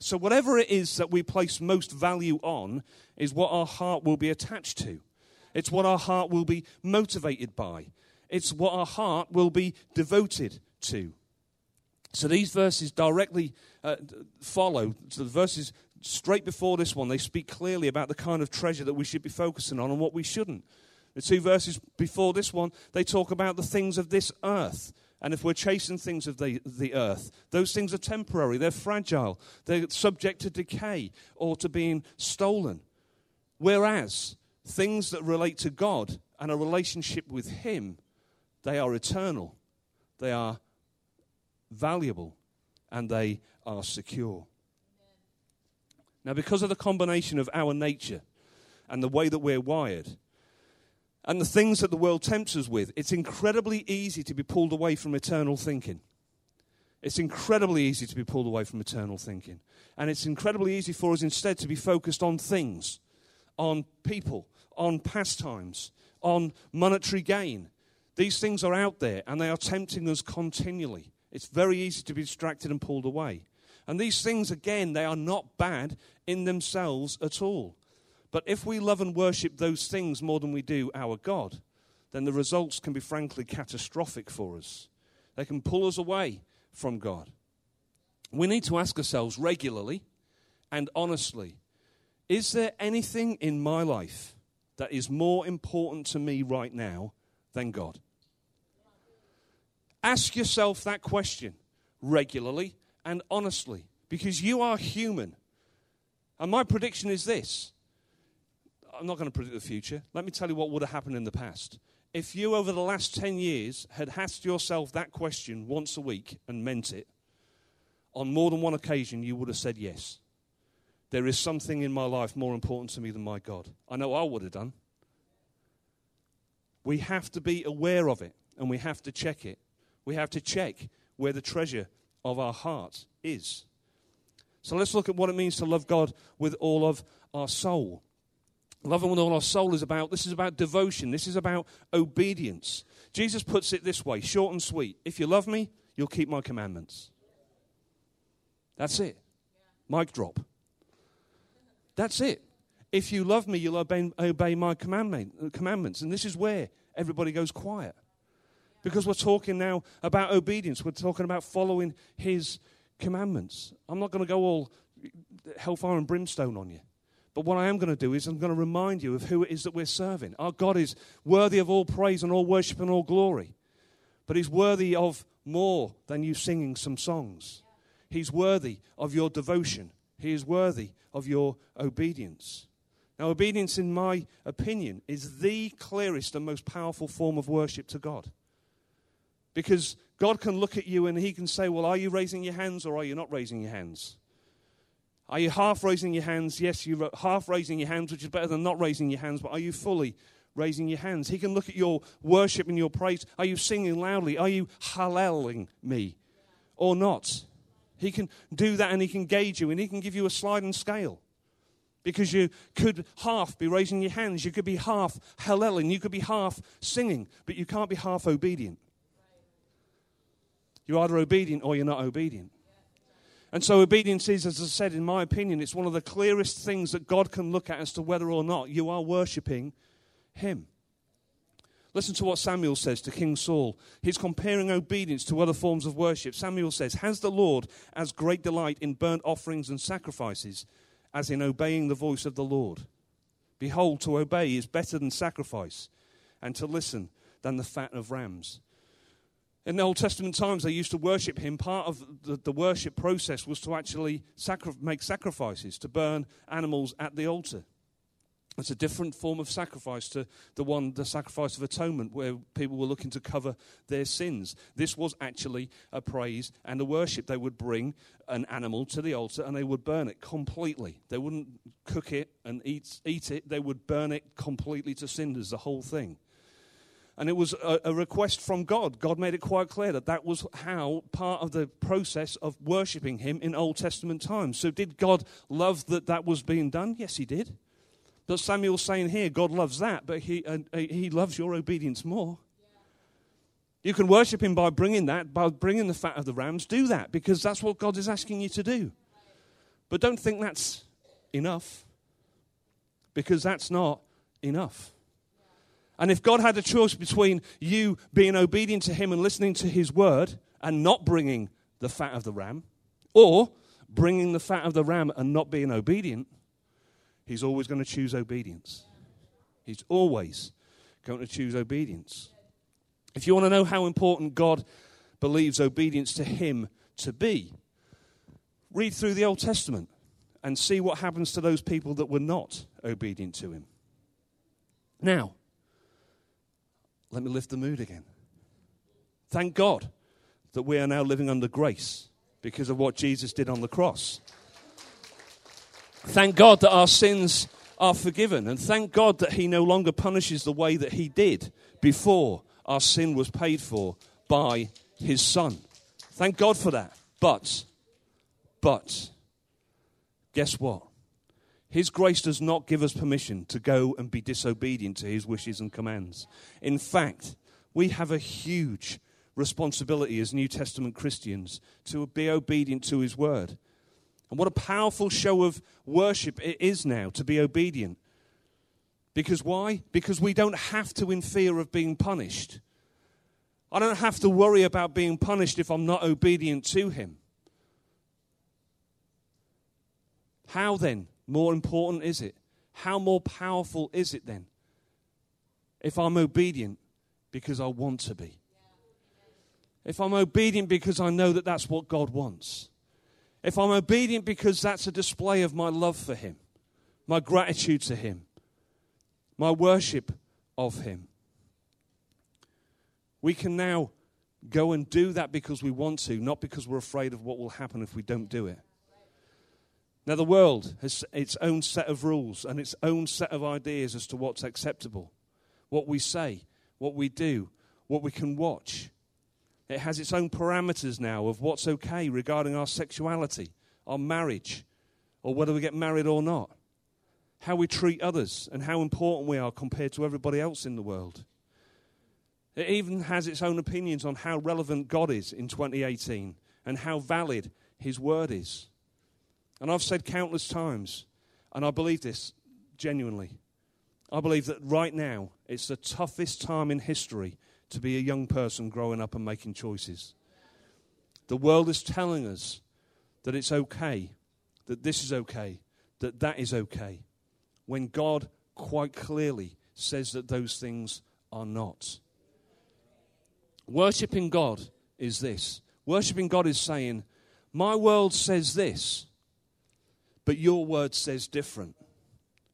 So whatever it is that we place most value on is what our heart will be attached to. It's what our heart will be motivated by. It's what our heart will be devoted to. So these verses directly follow. So the verses straight before this one, they speak clearly about the kind of treasure that we should be focusing on and what we shouldn't. The two verses before this one, they talk about the things of this earth. And if we're chasing things of the earth, those things are temporary, they're fragile, they're subject to decay or to being stolen. Whereas things that relate to God and a relationship with Him, they are eternal, they are valuable, and they are secure. Now, because of the combination of our nature and the way that we're wired, and the things that the world tempts us with, it's incredibly easy to be pulled away from eternal thinking. It's incredibly easy to be pulled away from eternal thinking. And it's incredibly easy for us instead to be focused on things, on people, on pastimes, on monetary gain. These things are out there and they are tempting us continually. It's very easy to be distracted and pulled away. And these things, again, they are not bad in themselves at all. But if we love and worship those things more than we do our God, then the results can be frankly catastrophic for us. They can pull us away from God. We need to ask ourselves regularly and honestly, is there anything in my life that is more important to me right now than God? Ask yourself that question regularly and honestly, because you are human. And my prediction is this. I'm not going to predict the future. Let me tell you what would have happened in the past. If you, over the last 10 years, had asked yourself that question once a week and meant it, on more than one occasion, you would have said yes. There is something in my life more important to me than my God. I know I would have done. We have to be aware of it, and we have to check it. We have to check where the treasure of our heart is. So let's look at what it means to love God with all of our soul. Loving with all our soul is about devotion. This is about obedience. Jesus puts it this way, short and sweet. If you love me, you'll keep my commandments. That's it. Mic drop. That's it. If you love me, you'll obey my commandments. And this is where everybody goes quiet. Because we're talking now about obedience. We're talking about following his commandments. I'm not going to go all hellfire and brimstone on you. But what I am going to do is I'm going to remind you of who it is that we're serving. Our God is worthy of all praise and all worship and all glory. But he's worthy of more than you singing some songs. He's worthy of your devotion. He is worthy of your obedience. Now, obedience, in my opinion, is the clearest and most powerful form of worship to God. Because God can look at you and he can say, well, are you raising your hands or are you not raising your hands? Are you half raising your hands? Yes, you're half raising your hands, which is better than not raising your hands, but are you fully raising your hands? He can look at your worship and your praise. Are you singing loudly? Are you hallelling me or not? He can do that, and he can gauge you, and he can give you a sliding scale. Because you could half be raising your hands, you could be half hallelling, you could be half singing, but you can't be half obedient. You're either obedient or you're not obedient. And so obedience is, as I said, in my opinion, it's one of the clearest things that God can look at as to whether or not you are worshipping him. Listen to what Samuel says to King Saul. He's comparing obedience to other forms of worship. Samuel says, has the Lord as great delight in burnt offerings and sacrifices as in obeying the voice of the Lord? Behold, to obey is better than sacrifice, and to listen than the fat of rams. In the Old Testament times, they used to worship him. Part of the worship process was to actually make sacrifices, to burn animals at the altar. It's a different form of sacrifice to the sacrifice of atonement, where people were looking to cover their sins. This was actually a praise and a worship. They would bring an animal to the altar and they would burn it completely. They wouldn't cook it and eat it. They would burn it completely to cinders, the whole thing. And it was a request from God. God made it quite clear that was how part of the process of worshipping him in Old Testament times. So did God love that was being done? Yes, he did. But Samuel's saying here, God loves that, but he loves your obedience more. Yeah. You can worship him by bringing the fat of the rams. Do that, because that's what God is asking you to do. But don't think that's enough, because that's not enough. And if God had a choice between you being obedient to him and listening to his word and not bringing the fat of the ram, or bringing the fat of the ram and not being obedient, he's always going to choose obedience. He's always going to choose obedience. If you want to know how important God believes obedience to him to be, read through the Old Testament and see what happens to those people that were not obedient to him. Now, let me lift the mood again. Thank God that we are now living under grace because of what Jesus did on the cross. Thank God that our sins are forgiven. And thank God that he no longer punishes the way that he did before our sin was paid for by his son. Thank God for that. But, guess what? His grace does not give us permission to go and be disobedient to his wishes and commands. In fact, we have a huge responsibility as New Testament Christians to be obedient to his word. And what a powerful show of worship it is now to be obedient. Because why? Because we don't have to in fear of being punished. I don't have to worry about being punished if I'm not obedient to him. How then? More important is it? How more powerful is it then? If I'm obedient because I want to be. If I'm obedient because I know that that's what God wants. If I'm obedient because that's a display of my love for him, my gratitude to him, my worship of him. We can now go and do that because we want to, not because we're afraid of what will happen if we don't do it. Now, the world has its own set of rules and its own set of ideas as to what's acceptable, what we say, what we do, what we can watch. It has its own parameters now of what's okay regarding our sexuality, our marriage, or whether we get married or not, how we treat others and how important we are compared to everybody else in the world. It even has its own opinions on how relevant God is in 2018 and how valid his word is. And I've said countless times, and I believe this genuinely, I believe that right now it's the toughest time in history to be a young person growing up and making choices. The world is telling us that it's okay, that this is okay, that that is okay, when God quite clearly says that those things are not. Worshipping God is this. Worshipping God is saying, my world says this, but your word says different.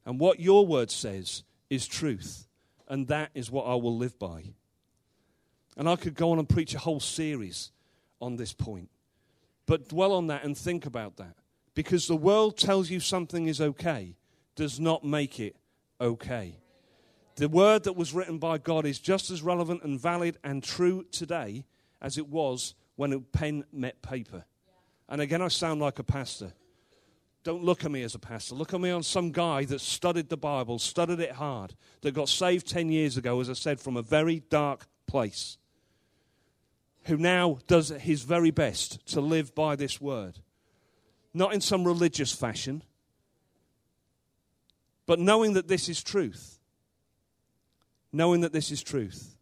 And what your word says is truth, and that is what I will live by. And I could go on and preach a whole series on this point. But dwell on that and think about that. Because the world tells you something is okay, does not make it okay. The word that was written by God is just as relevant and valid and true today as it was when a pen met paper. And again, I sound like a pastor. Don't look at me as a pastor. Look at me on some guy that studied the Bible, studied it hard, that got saved 10 years ago, as I said, from a very dark place, who now does his very best to live by this word. Not in some religious fashion, but knowing that this is truth. Knowing that this is truth.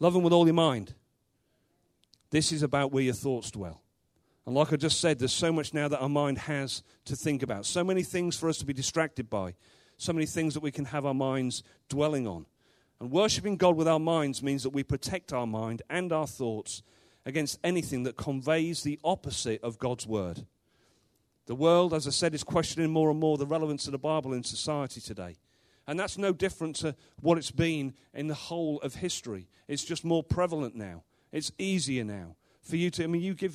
Love him with all your mind. This is about where your thoughts dwell. And like I just said, there's so much now that our mind has to think about. So many things for us to be distracted by. So many things that we can have our minds dwelling on. And worshipping God with our minds means that we protect our mind and our thoughts against anything that conveys the opposite of God's word. The world, as I said, is questioning more and more the relevance of the Bible in society today. And that's no different to what it's been in the whole of history. It's just more prevalent now. It's easier now for you to,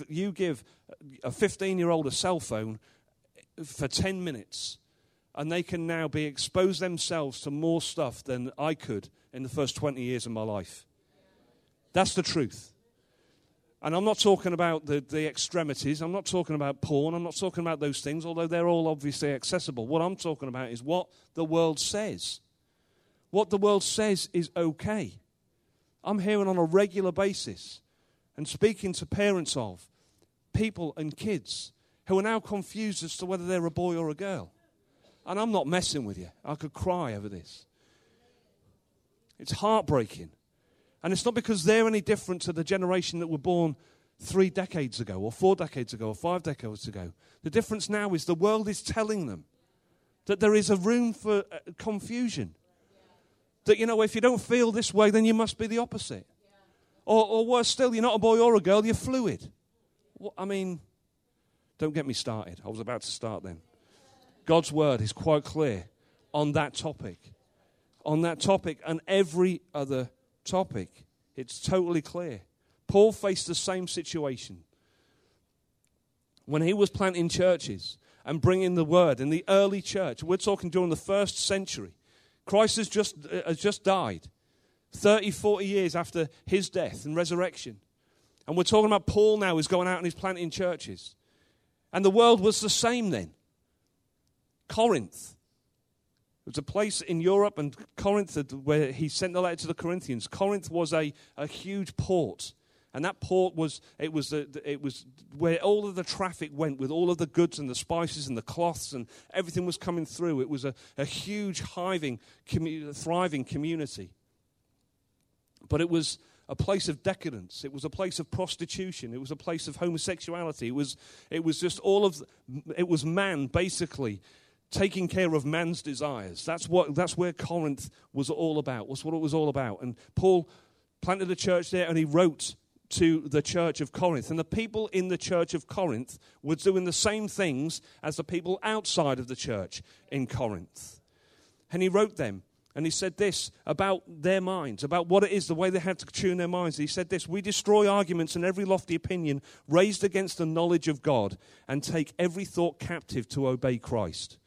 you give a 15-year-old a cell phone for 10 minutes. And they can now be exposed themselves to more stuff than I could in the first 20 years of my life. That's the truth. And I'm not talking about the extremities. I'm not talking about porn. I'm not talking about those things, although they're all obviously accessible. What I'm talking about is what the world says. What the world says is okay. I'm hearing on a regular basis and speaking to parents of people and kids who are now confused as to whether they're a boy or a girl. And I'm not messing with you. I could cry over this. It's heartbreaking. And it's not because they're any different to the generation that were born 3 decades ago or 4 decades ago or 5 decades ago. The difference now is the world is telling them that there is a room for confusion. That, you know, if you don't feel this way, then you must be the opposite. Or worse still, you're not a boy or a girl, you're fluid. Well, I mean, don't get me started. I was about to start then. God's word is quite clear on that topic and every other topic. It's totally clear. Paul faced the same situation when he was planting churches and bringing the word in the early church. We're talking during the 1st century. Christ has just died 30, 40 years after his death and resurrection. And we're talking about Paul now who's going out and he's planting churches. And the world was the same then. Corinth. It was a place in Europe, and Corinth, where he sent the letter to the Corinthians. Corinth was a huge port, and that port was where all of the traffic went with all of the goods and the spices and the cloths and everything was coming through. It was a huge, thriving community. But it was a place of decadence. It was a place of prostitution. It was a place of homosexuality. It was man basically taking care of man's desires. That's where Corinth was all about. That's what it was all about. And Paul planted a church there and he wrote to the church of Corinth. And the people in the church of Corinth were doing the same things as the people outside of the church in Corinth. and he wrote them. And he said this about their minds, about what it is, the way they had to tune their minds. He said this, "We destroy arguments and every lofty opinion raised against the knowledge of God and take every thought captive to obey Christ."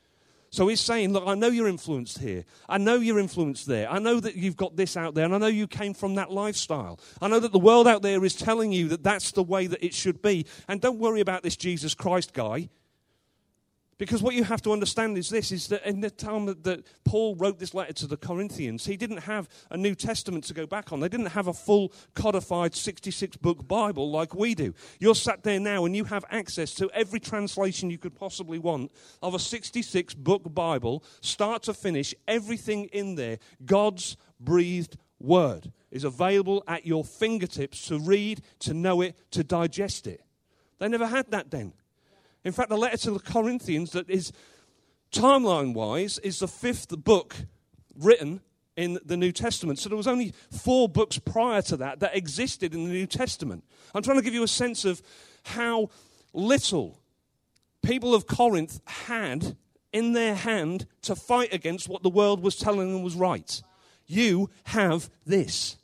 So he's saying, look, I know you're influenced here. I know you're influenced there. I know that you've got this out there, and I know you came from that lifestyle. I know that the world out there is telling you that that's the way that it should be. And don't worry about this Jesus Christ guy. Because what you have to understand is this, is that in the time that Paul wrote this letter to the Corinthians, he didn't have a New Testament to go back on. They didn't have a full codified 66-book Bible like we do. You're sat there now and you have access to every translation you could possibly want of a 66-book Bible, start to finish, everything in there. God's breathed word is available at your fingertips to read, to know it, to digest it. They never had that then. In fact, the letter to the Corinthians that is, timeline-wise, is the fifth book written in the New Testament. So there was only 4 books prior to that that existed in the New Testament. I'm trying to give you a sense of how little people of Corinth had in their hand to fight against what the world was telling them was right. You have this.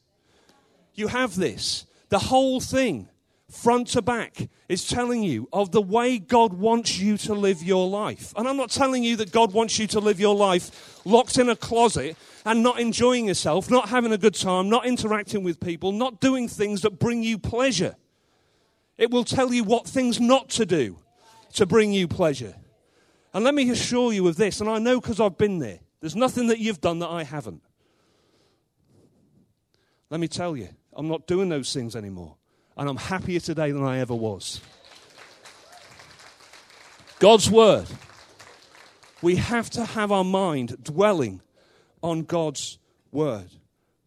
You have this. The whole thing, front to back, is telling you of the way God wants you to live your life. And I'm not telling you that God wants you to live your life locked in a closet and not enjoying yourself, not having a good time, not interacting with people, not doing things that bring you pleasure. It will tell you what things not to do to bring you pleasure. And let me assure you of this, and I know because I've been there. There's nothing that you've done that I haven't. Let me tell you, I'm not doing those things anymore. And I'm happier today than I ever was. God's word. We have to have our mind dwelling on God's word.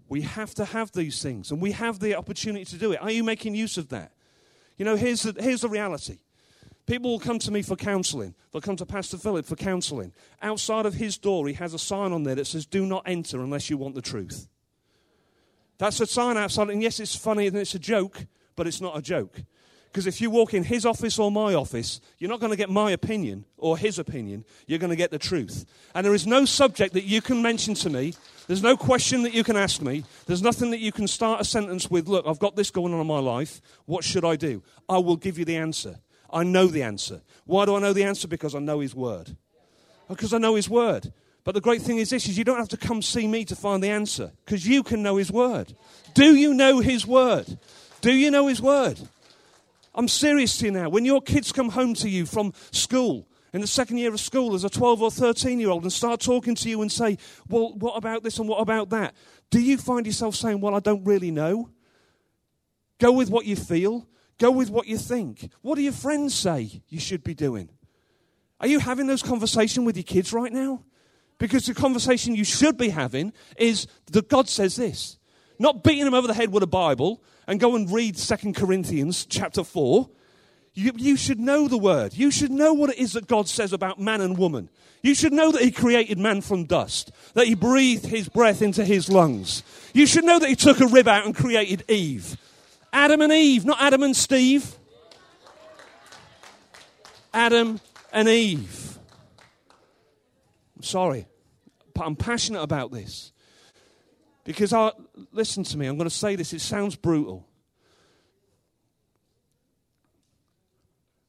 We have to have these things, and we have the opportunity to do it. Are you making use of that? You know, here's the reality. People will come to me for counseling. They'll come to Pastor Philip for counseling. Outside of his door, he has a sign on there that says, "Do not enter unless you want the truth." That's a sign outside, and yes, it's funny and it's a joke, but it's not a joke. Because if you walk in his office or my office, you're not going to get my opinion or his opinion. You're going to get the truth. And there is no subject that you can mention to me. There's no question that you can ask me. There's nothing that you can start a sentence with, "Look, I've got this going on in my life. What should I do?" I will give you the answer. I know the answer. Why do I know the answer? Because I know his word. Because I know his word. But the great thing is this, is you don't have to come see me to find the answer. Because you can know his word. Do you know his word? Do you know his word? I'm serious to you now. When your kids come home to you from school, in the second year of school as a 12 or 13-year-old, and start talking to you and say, "Well, what about this and what about that?" Do you find yourself saying, "Well, I don't really know"? Go with what you feel. Go with what you think. What do your friends say you should be doing? Are you having those conversations with your kids right now? Because the conversation you should be having is that God says this. Not beating them over the head with a Bible and go and read 2 Corinthians chapter 4. You should know the word. You should know what it is that God says about man and woman. You should know that he created man from dust, that he breathed his breath into his lungs. You should know that he took a rib out and created Eve. Adam and Eve, not Adam and Steve. Adam and Eve. I'm sorry, but I'm passionate about this. Because, listen to me, I'm going to say this, it sounds brutal.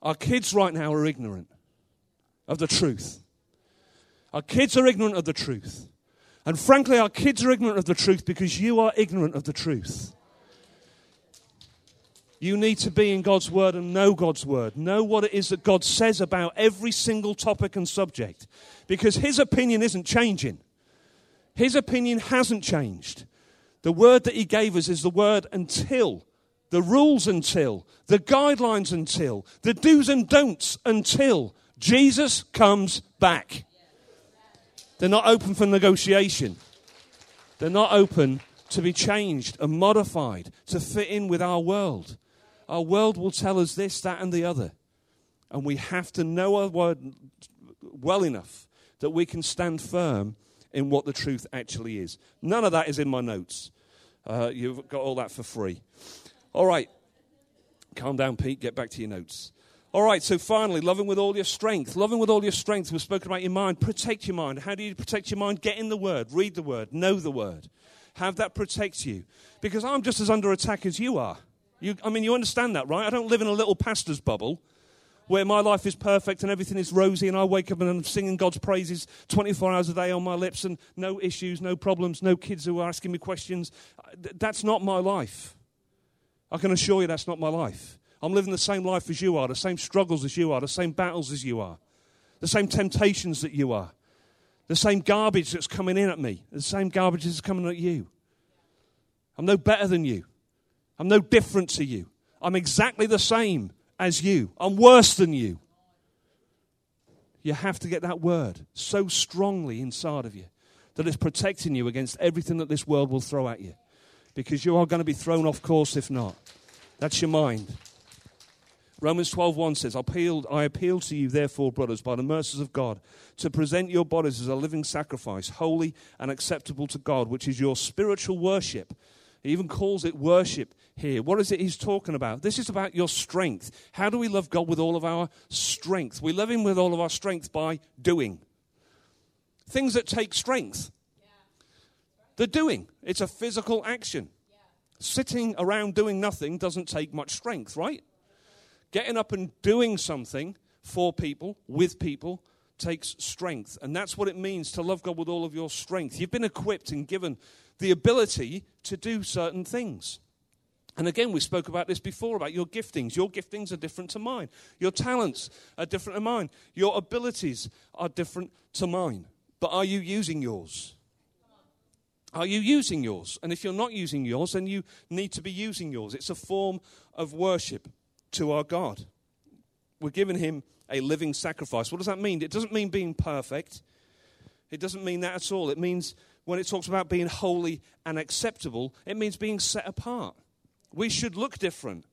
Our kids right now are ignorant of the truth. Our kids are ignorant of the truth. And frankly, our kids are ignorant of the truth because you are ignorant of the truth. You need to be in God's word and know God's word. Know what it is that God says about every single topic and subject. Because his opinion isn't changing. His opinion hasn't changed. The word that he gave us is the word until, the rules until, the guidelines until, the do's and don'ts until Jesus comes back. They're not open for negotiation. They're not open to be changed and modified to fit in with our world. Our world will tell us this, that, and the other. And we have to know our word well enough that we can stand firm in what the truth actually is. None of that is in my notes. You've got all that for free. All right. Calm down, Pete. Get back to your notes. All right, so finally, loving with all your strength. Loving with all your strength. We've spoken about your mind. Protect your mind. How do you protect your mind? Get in the Word. Read the Word. Know the Word. Have that protect you. Because I'm just as under attack as you are. You understand that, right? I don't live in a little pastor's bubble where my life is perfect and everything is rosy and I wake up and I'm singing God's praises 24 hours a day on my lips and no issues, no problems, no kids who are asking me questions. That's not my life. I can assure you that's not my life. I'm living the same life as you are, the same struggles as you are, the same battles as you are, the same temptations that you are, the same garbage that's coming in at me, the same garbage that's coming at you. I'm no better than you. I'm no different to you. I'm exactly the same as you. I'm worse than you. You have to get that word so strongly inside of you that it's protecting you against everything that this world will throw at you, because you are going to be thrown off course if not. That's your mind. Romans 12:1 says, I appeal to you, therefore, brothers, by the mercies of God, to present your bodies as a living sacrifice, holy and acceptable to God, which is your spiritual worship. He even calls it worship here. What is it he's talking about? This is about your strength. How do we love God with all of our strength? We love him with all of our strength by doing things that take strength. The doing. It's a physical action. Sitting around doing nothing doesn't take much strength, right? Getting up and doing something for people, with people, takes strength. And that's what it means to love God with all of your strength. You've been equipped and given the ability to do certain things. And again, we spoke about this before, about your giftings. Your giftings are different to mine. Your talents are different to mine. Your abilities are different to mine. But are you using yours? Are you using yours? And if you're not using yours, then you need to be using yours. It's a form of worship to our God. We're giving him a living sacrifice. What does that mean? It doesn't mean being perfect. It doesn't mean that at all. It means, when it talks about being holy and acceptable, it means being set apart. We should look different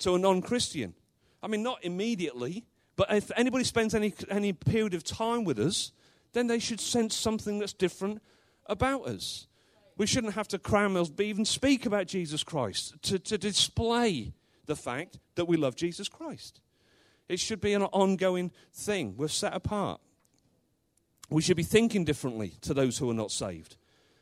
to a non-Christian. I mean, not immediately, but if anybody spends any period of time with us, then they should sense something that's different about us. We shouldn't have to cram ourselves, but even speak about Jesus Christ to display the fact that we love Jesus Christ. It should be an ongoing thing. We're set apart. We should be thinking differently to those who are not saved.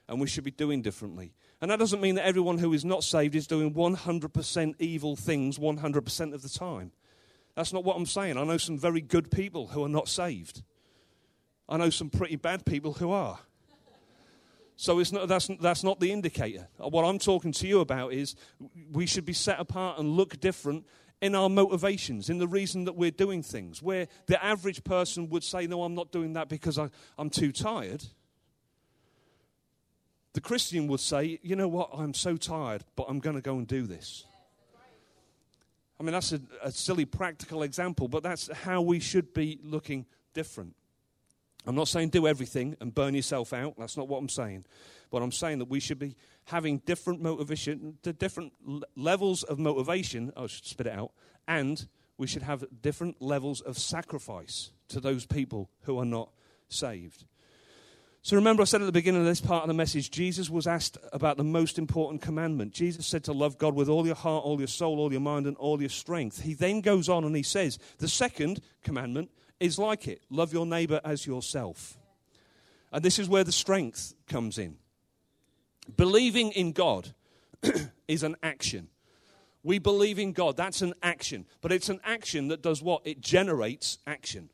And we should be doing differently. And that doesn't mean that everyone who is not saved is doing 100% evil things 100% of the time. That's not what I'm saying. I know some very good people who are not saved. I know some pretty bad people who are. So it's not, that's not the indicator. What I'm talking to you about is we should be set apart and look different in our motivations, in the reason that we're doing things. Where the average person would say, no, I'm not doing that because I'm too tired. The Christian would say, you know what, I'm so tired, but I'm going to go and do this. I mean, that's a silly practical example, but that's how we should be looking different. I'm not saying do everything and burn yourself out. That's not what I'm saying. But I'm saying that we should be having different motivation, different levels of motivation. I should spit it out. And we should have different levels of sacrifice to those people who are not saved. So remember, I said at the beginning of this part of the message, Jesus was asked about the most important commandment. Jesus said to love God with all your heart, all your soul, all your mind, and all your strength. He then goes on and he says, the second commandment is like it. Love your neighbor as yourself. And this is where the strength comes in. Believing in God is an action. We believe in God. That's an action. But it's an action that does what? It generates action.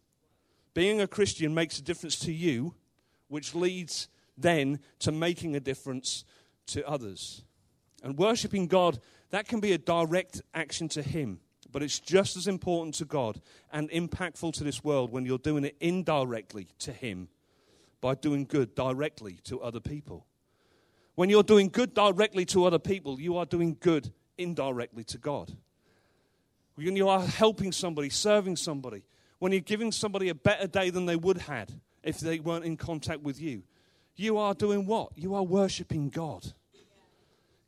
Being a Christian makes a difference to you, which leads then to making a difference to others. And worshiping God, that can be a direct action to him. But it's just as important to God and impactful to this world when you're doing it indirectly to him by doing good directly to other people. When you're doing good directly to other people, you are doing good indirectly to God. When you are helping somebody, serving somebody, when you're giving somebody a better day than they would have had if they weren't in contact with you, you are doing what? You are worshiping God.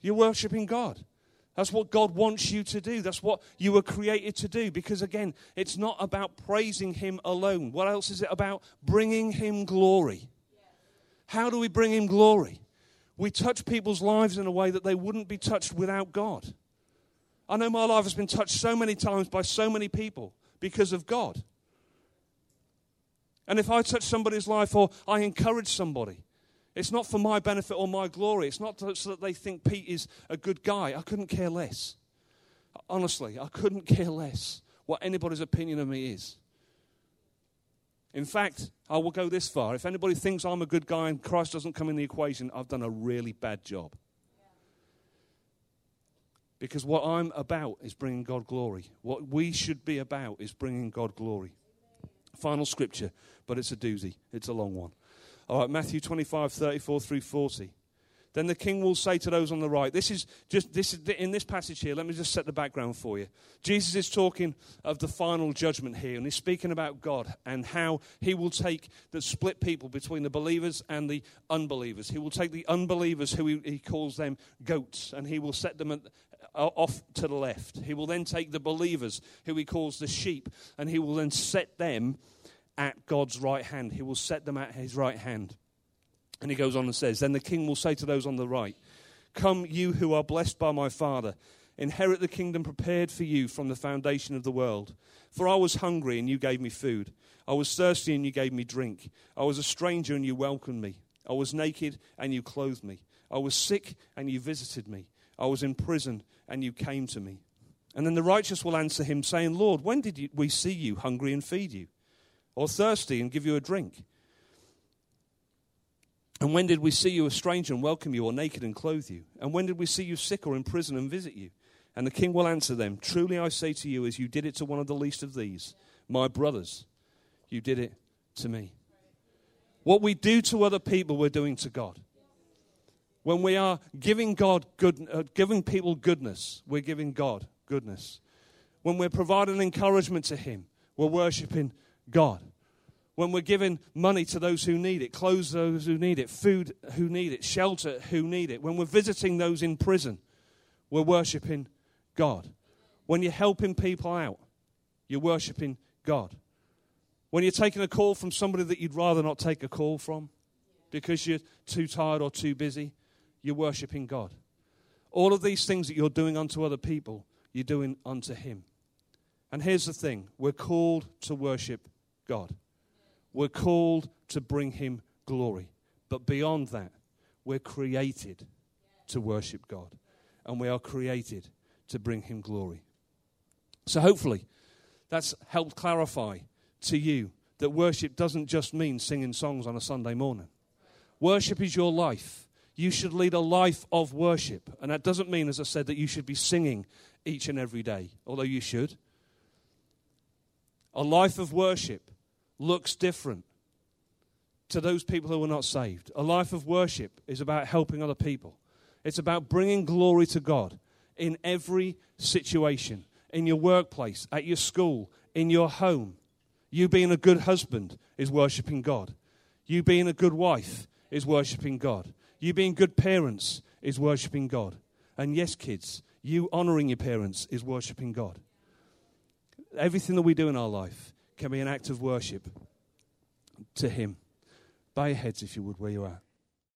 You're worshiping God. That's what God wants you to do. That's what you were created to do. Because again, it's not about praising him alone. What else is it about? Bringing him glory. How do we bring him glory? We touch people's lives in a way that they wouldn't be touched without God. I know my life has been touched so many times by so many people. because of God. And if I touch somebody's life or I encourage somebody, it's not for my benefit or my glory. It's not so that they think Pete is a good guy. I couldn't care less. Honestly, I couldn't care less what anybody's opinion of me is. In fact, I will go this far. If anybody thinks I'm a good guy and Christ doesn't come in the equation, I've done a really bad job. Because what I'm about is bringing God glory. What we should be about is bringing God glory. Final scripture, but it's a doozy. It's a long one. All right, Matthew 25, 34 through 40. Then the king will say to those on the right, in this passage here, let me just set the background for you. Jesus is talking of the final judgment here, and he's speaking about God and how he will take the split people between the believers and the unbelievers. He will take the unbelievers, who he calls them goats, and he will set them off to the left. He will then take the believers, who he calls the sheep, and he will then set them at God's right hand. He will set them at his right hand. And he goes on and says, then the king will say to those on the right, come you who are blessed by my Father, inherit the kingdom prepared for you from the foundation of the world. For I was hungry and you gave me food. I was thirsty and you gave me drink. I was a stranger and you welcomed me. I was naked and you clothed me. I was sick and you visited me. I was in prison and you came to me. And then the righteous will answer him, saying, Lord, when did we see you hungry and feed you, or thirsty and give you a drink? And when did we see you a stranger and welcome you, or naked and clothe you? And when did we see you sick or in prison and visit you? And the king will answer them, truly I say to you, as you did it to one of the least of these, my brothers, you did it to me. What we do to other people, we're doing to God. When we are giving God giving people goodness, we're giving God goodness. When we're providing encouragement to him, we're worshiping God. When we're giving money to those who need it, clothes those who need it, food who need it, shelter who need it. When we're visiting those in prison, we're worshiping God. When you're helping people out, you're worshiping God. When you're taking a call from somebody that you'd rather not take a call from because you're too tired or too busy, you're worshiping God. All of these things that you're doing unto other people, you're doing unto him. And here's the thing, we're called to worship God. We're called to bring him glory. But beyond that, we're created to worship God. And we are created to bring him glory. So hopefully, that's helped clarify to you that worship doesn't just mean singing songs on a Sunday morning. Worship is your life. You should lead a life of worship. And that doesn't mean, as I said, that you should be singing each and every day, although you should. A life of worship looks different to those people who are not saved. A life of worship is about helping other people. It's about bringing glory to God in every situation, in your workplace, at your school, in your home. You being a good husband is worshiping God. You being a good wife is worshiping God. You being good parents is worshiping God. And yes, kids, you honoring your parents is worshiping God. Everything that we do in our life can be an act of worship to him. Bow your heads if you would, where you are.